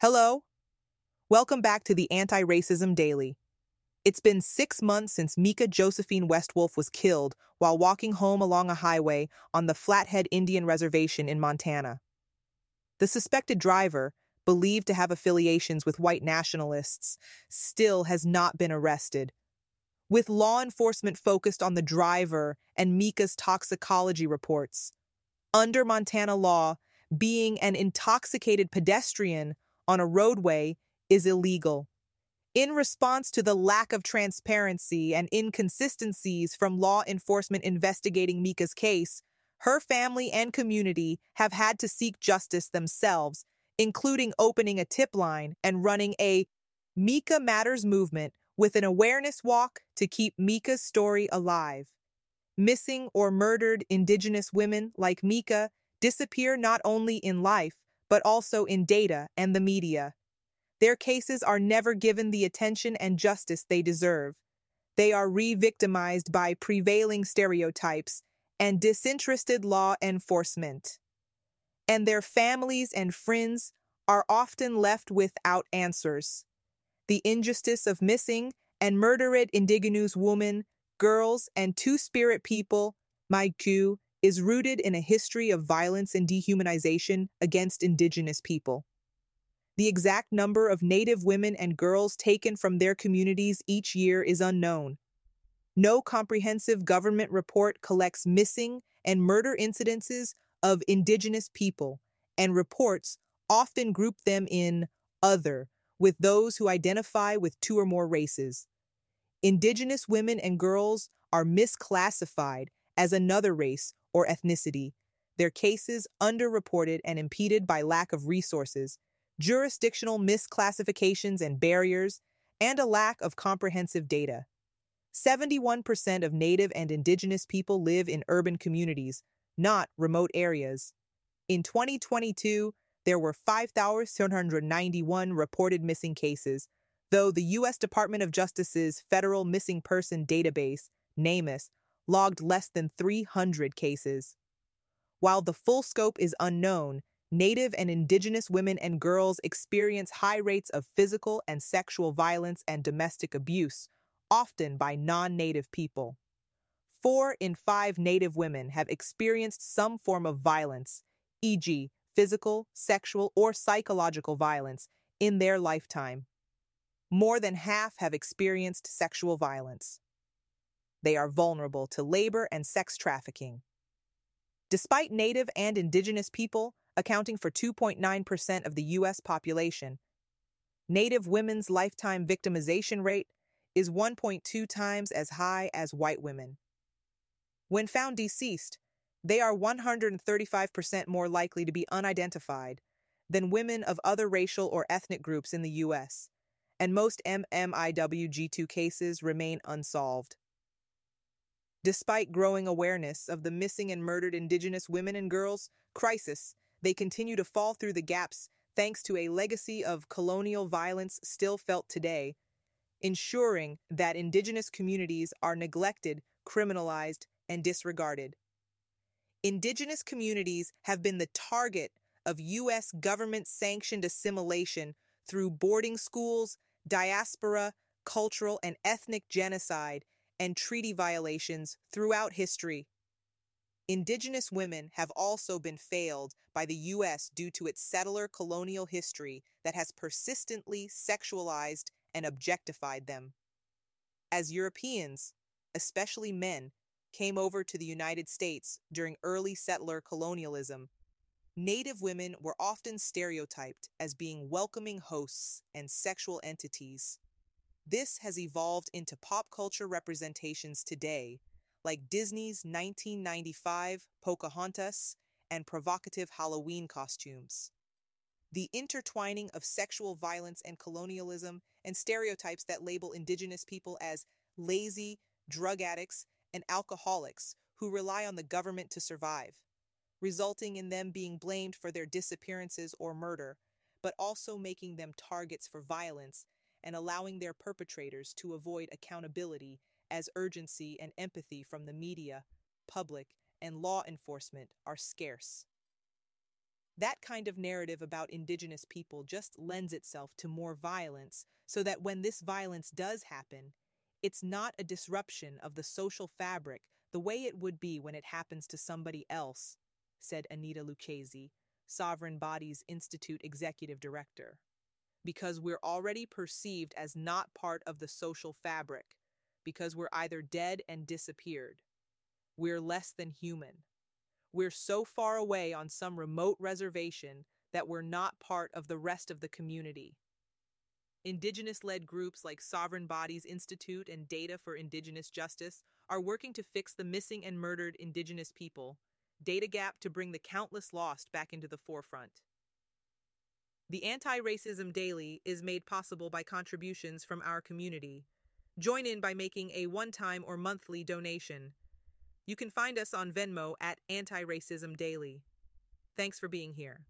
Hello. Welcome back to the Anti-Racism Daily. It's been 6 months since Mika Josephine Westwolf was killed while walking home along a highway on the Flathead Indian Reservation in Montana. The suspected driver, believed to have affiliations with white nationalists, still has not been arrested. With law enforcement focused on the driver and Mika's toxicology reports, under Montana law, being an intoxicated pedestrian on a roadway is illegal. In response to the lack of transparency and inconsistencies from law enforcement investigating Mika's case, her family and community have had to seek justice themselves, including opening a tip line and running a Mika Matters movement with an awareness walk to keep Mika's story alive. Missing or murdered Indigenous women like Mika disappear not only in life, but also in data and the media. Their cases are never given the attention and justice they deserve. They are re-victimized by prevailing stereotypes and disinterested law enforcement. And their families and friends are often left without answers. The injustice of missing and murdered Indigenous women, girls, and Two-Spirit people, MIWG2S, is rooted in a history of violence and dehumanization against Indigenous people. The exact number of Native women and girls taken from their communities each year is unknown. No comprehensive government report collects missing and murder incidences of Indigenous people, and reports often group them in other with those who identify with two or more races. Indigenous women and girls are misclassified as another race or ethnicity, their cases underreported and impeded by lack of resources, jurisdictional misclassifications and barriers, and a lack of comprehensive data. 71% of Native and Indigenous people live in urban communities, not remote areas. In 2022, there were 5,291 reported missing cases, though the U.S. Department of Justice's Federal Missing Person Database, NamUs, logged less than 300 cases. While the full scope is unknown, Native and Indigenous women and girls experience high rates of physical and sexual violence and domestic abuse, often by non-Native people. 4 in 5 Native women have experienced some form of violence, e.g., physical, sexual, or psychological violence, in their lifetime. More than half have experienced sexual violence. They are vulnerable to labor and sex trafficking. Despite Native and Indigenous people accounting for 2.9% of the U.S. population, Native women's lifetime victimization rate is 1.2 times as high as white women. When found deceased, they are 135% more likely to be unidentified than women of other racial or ethnic groups in the U.S., and most MMIWG2 cases remain unsolved. Despite growing awareness of the missing and murdered Indigenous women and girls crisis, they continue to fall through the gaps thanks to a legacy of colonial violence still felt today, ensuring that Indigenous communities are neglected, criminalized, and disregarded. Indigenous communities have been the target of U.S. government-sanctioned assimilation through boarding schools, diaspora, cultural and ethnic genocide, and treaty violations throughout history. Indigenous women have also been failed by the U.S. due to its settler colonial history that has persistently sexualized and objectified them. As Europeans, especially men, came over to the United States during early settler colonialism, Native women were often stereotyped as being welcoming hosts and sexual entities. This has evolved into pop culture representations today, like Disney's 1995 Pocahontas and provocative Halloween costumes. The intertwining of sexual violence and colonialism and stereotypes that label Indigenous people as lazy, drug addicts, and alcoholics who rely on the government to survive, resulting in them being blamed for their disappearances or murder, but also making them targets for violence and allowing their perpetrators to avoid accountability as urgency and empathy from the media, public, and law enforcement are scarce. That kind of narrative about Indigenous people just lends itself to more violence, so that when this violence does happen, it's not a disruption of the social fabric the way it would be when it happens to somebody else, said Anita Lucchesi, Sovereign Bodies Institute Executive Director. Because we're already perceived as not part of the social fabric, because we're either dead and disappeared. We're less than human. We're so far away on some remote reservation that we're not part of the rest of the community. Indigenous-led groups like Sovereign Bodies Institute and Data for Indigenous Justice are working to fix the missing and murdered Indigenous people, data gap to bring the countless lost back into the forefront. The Anti-Racism Daily is made possible by contributions from our community. Join in by making a one-time or monthly donation. You can find us on Venmo at Anti-Racism Daily. Thanks for being here.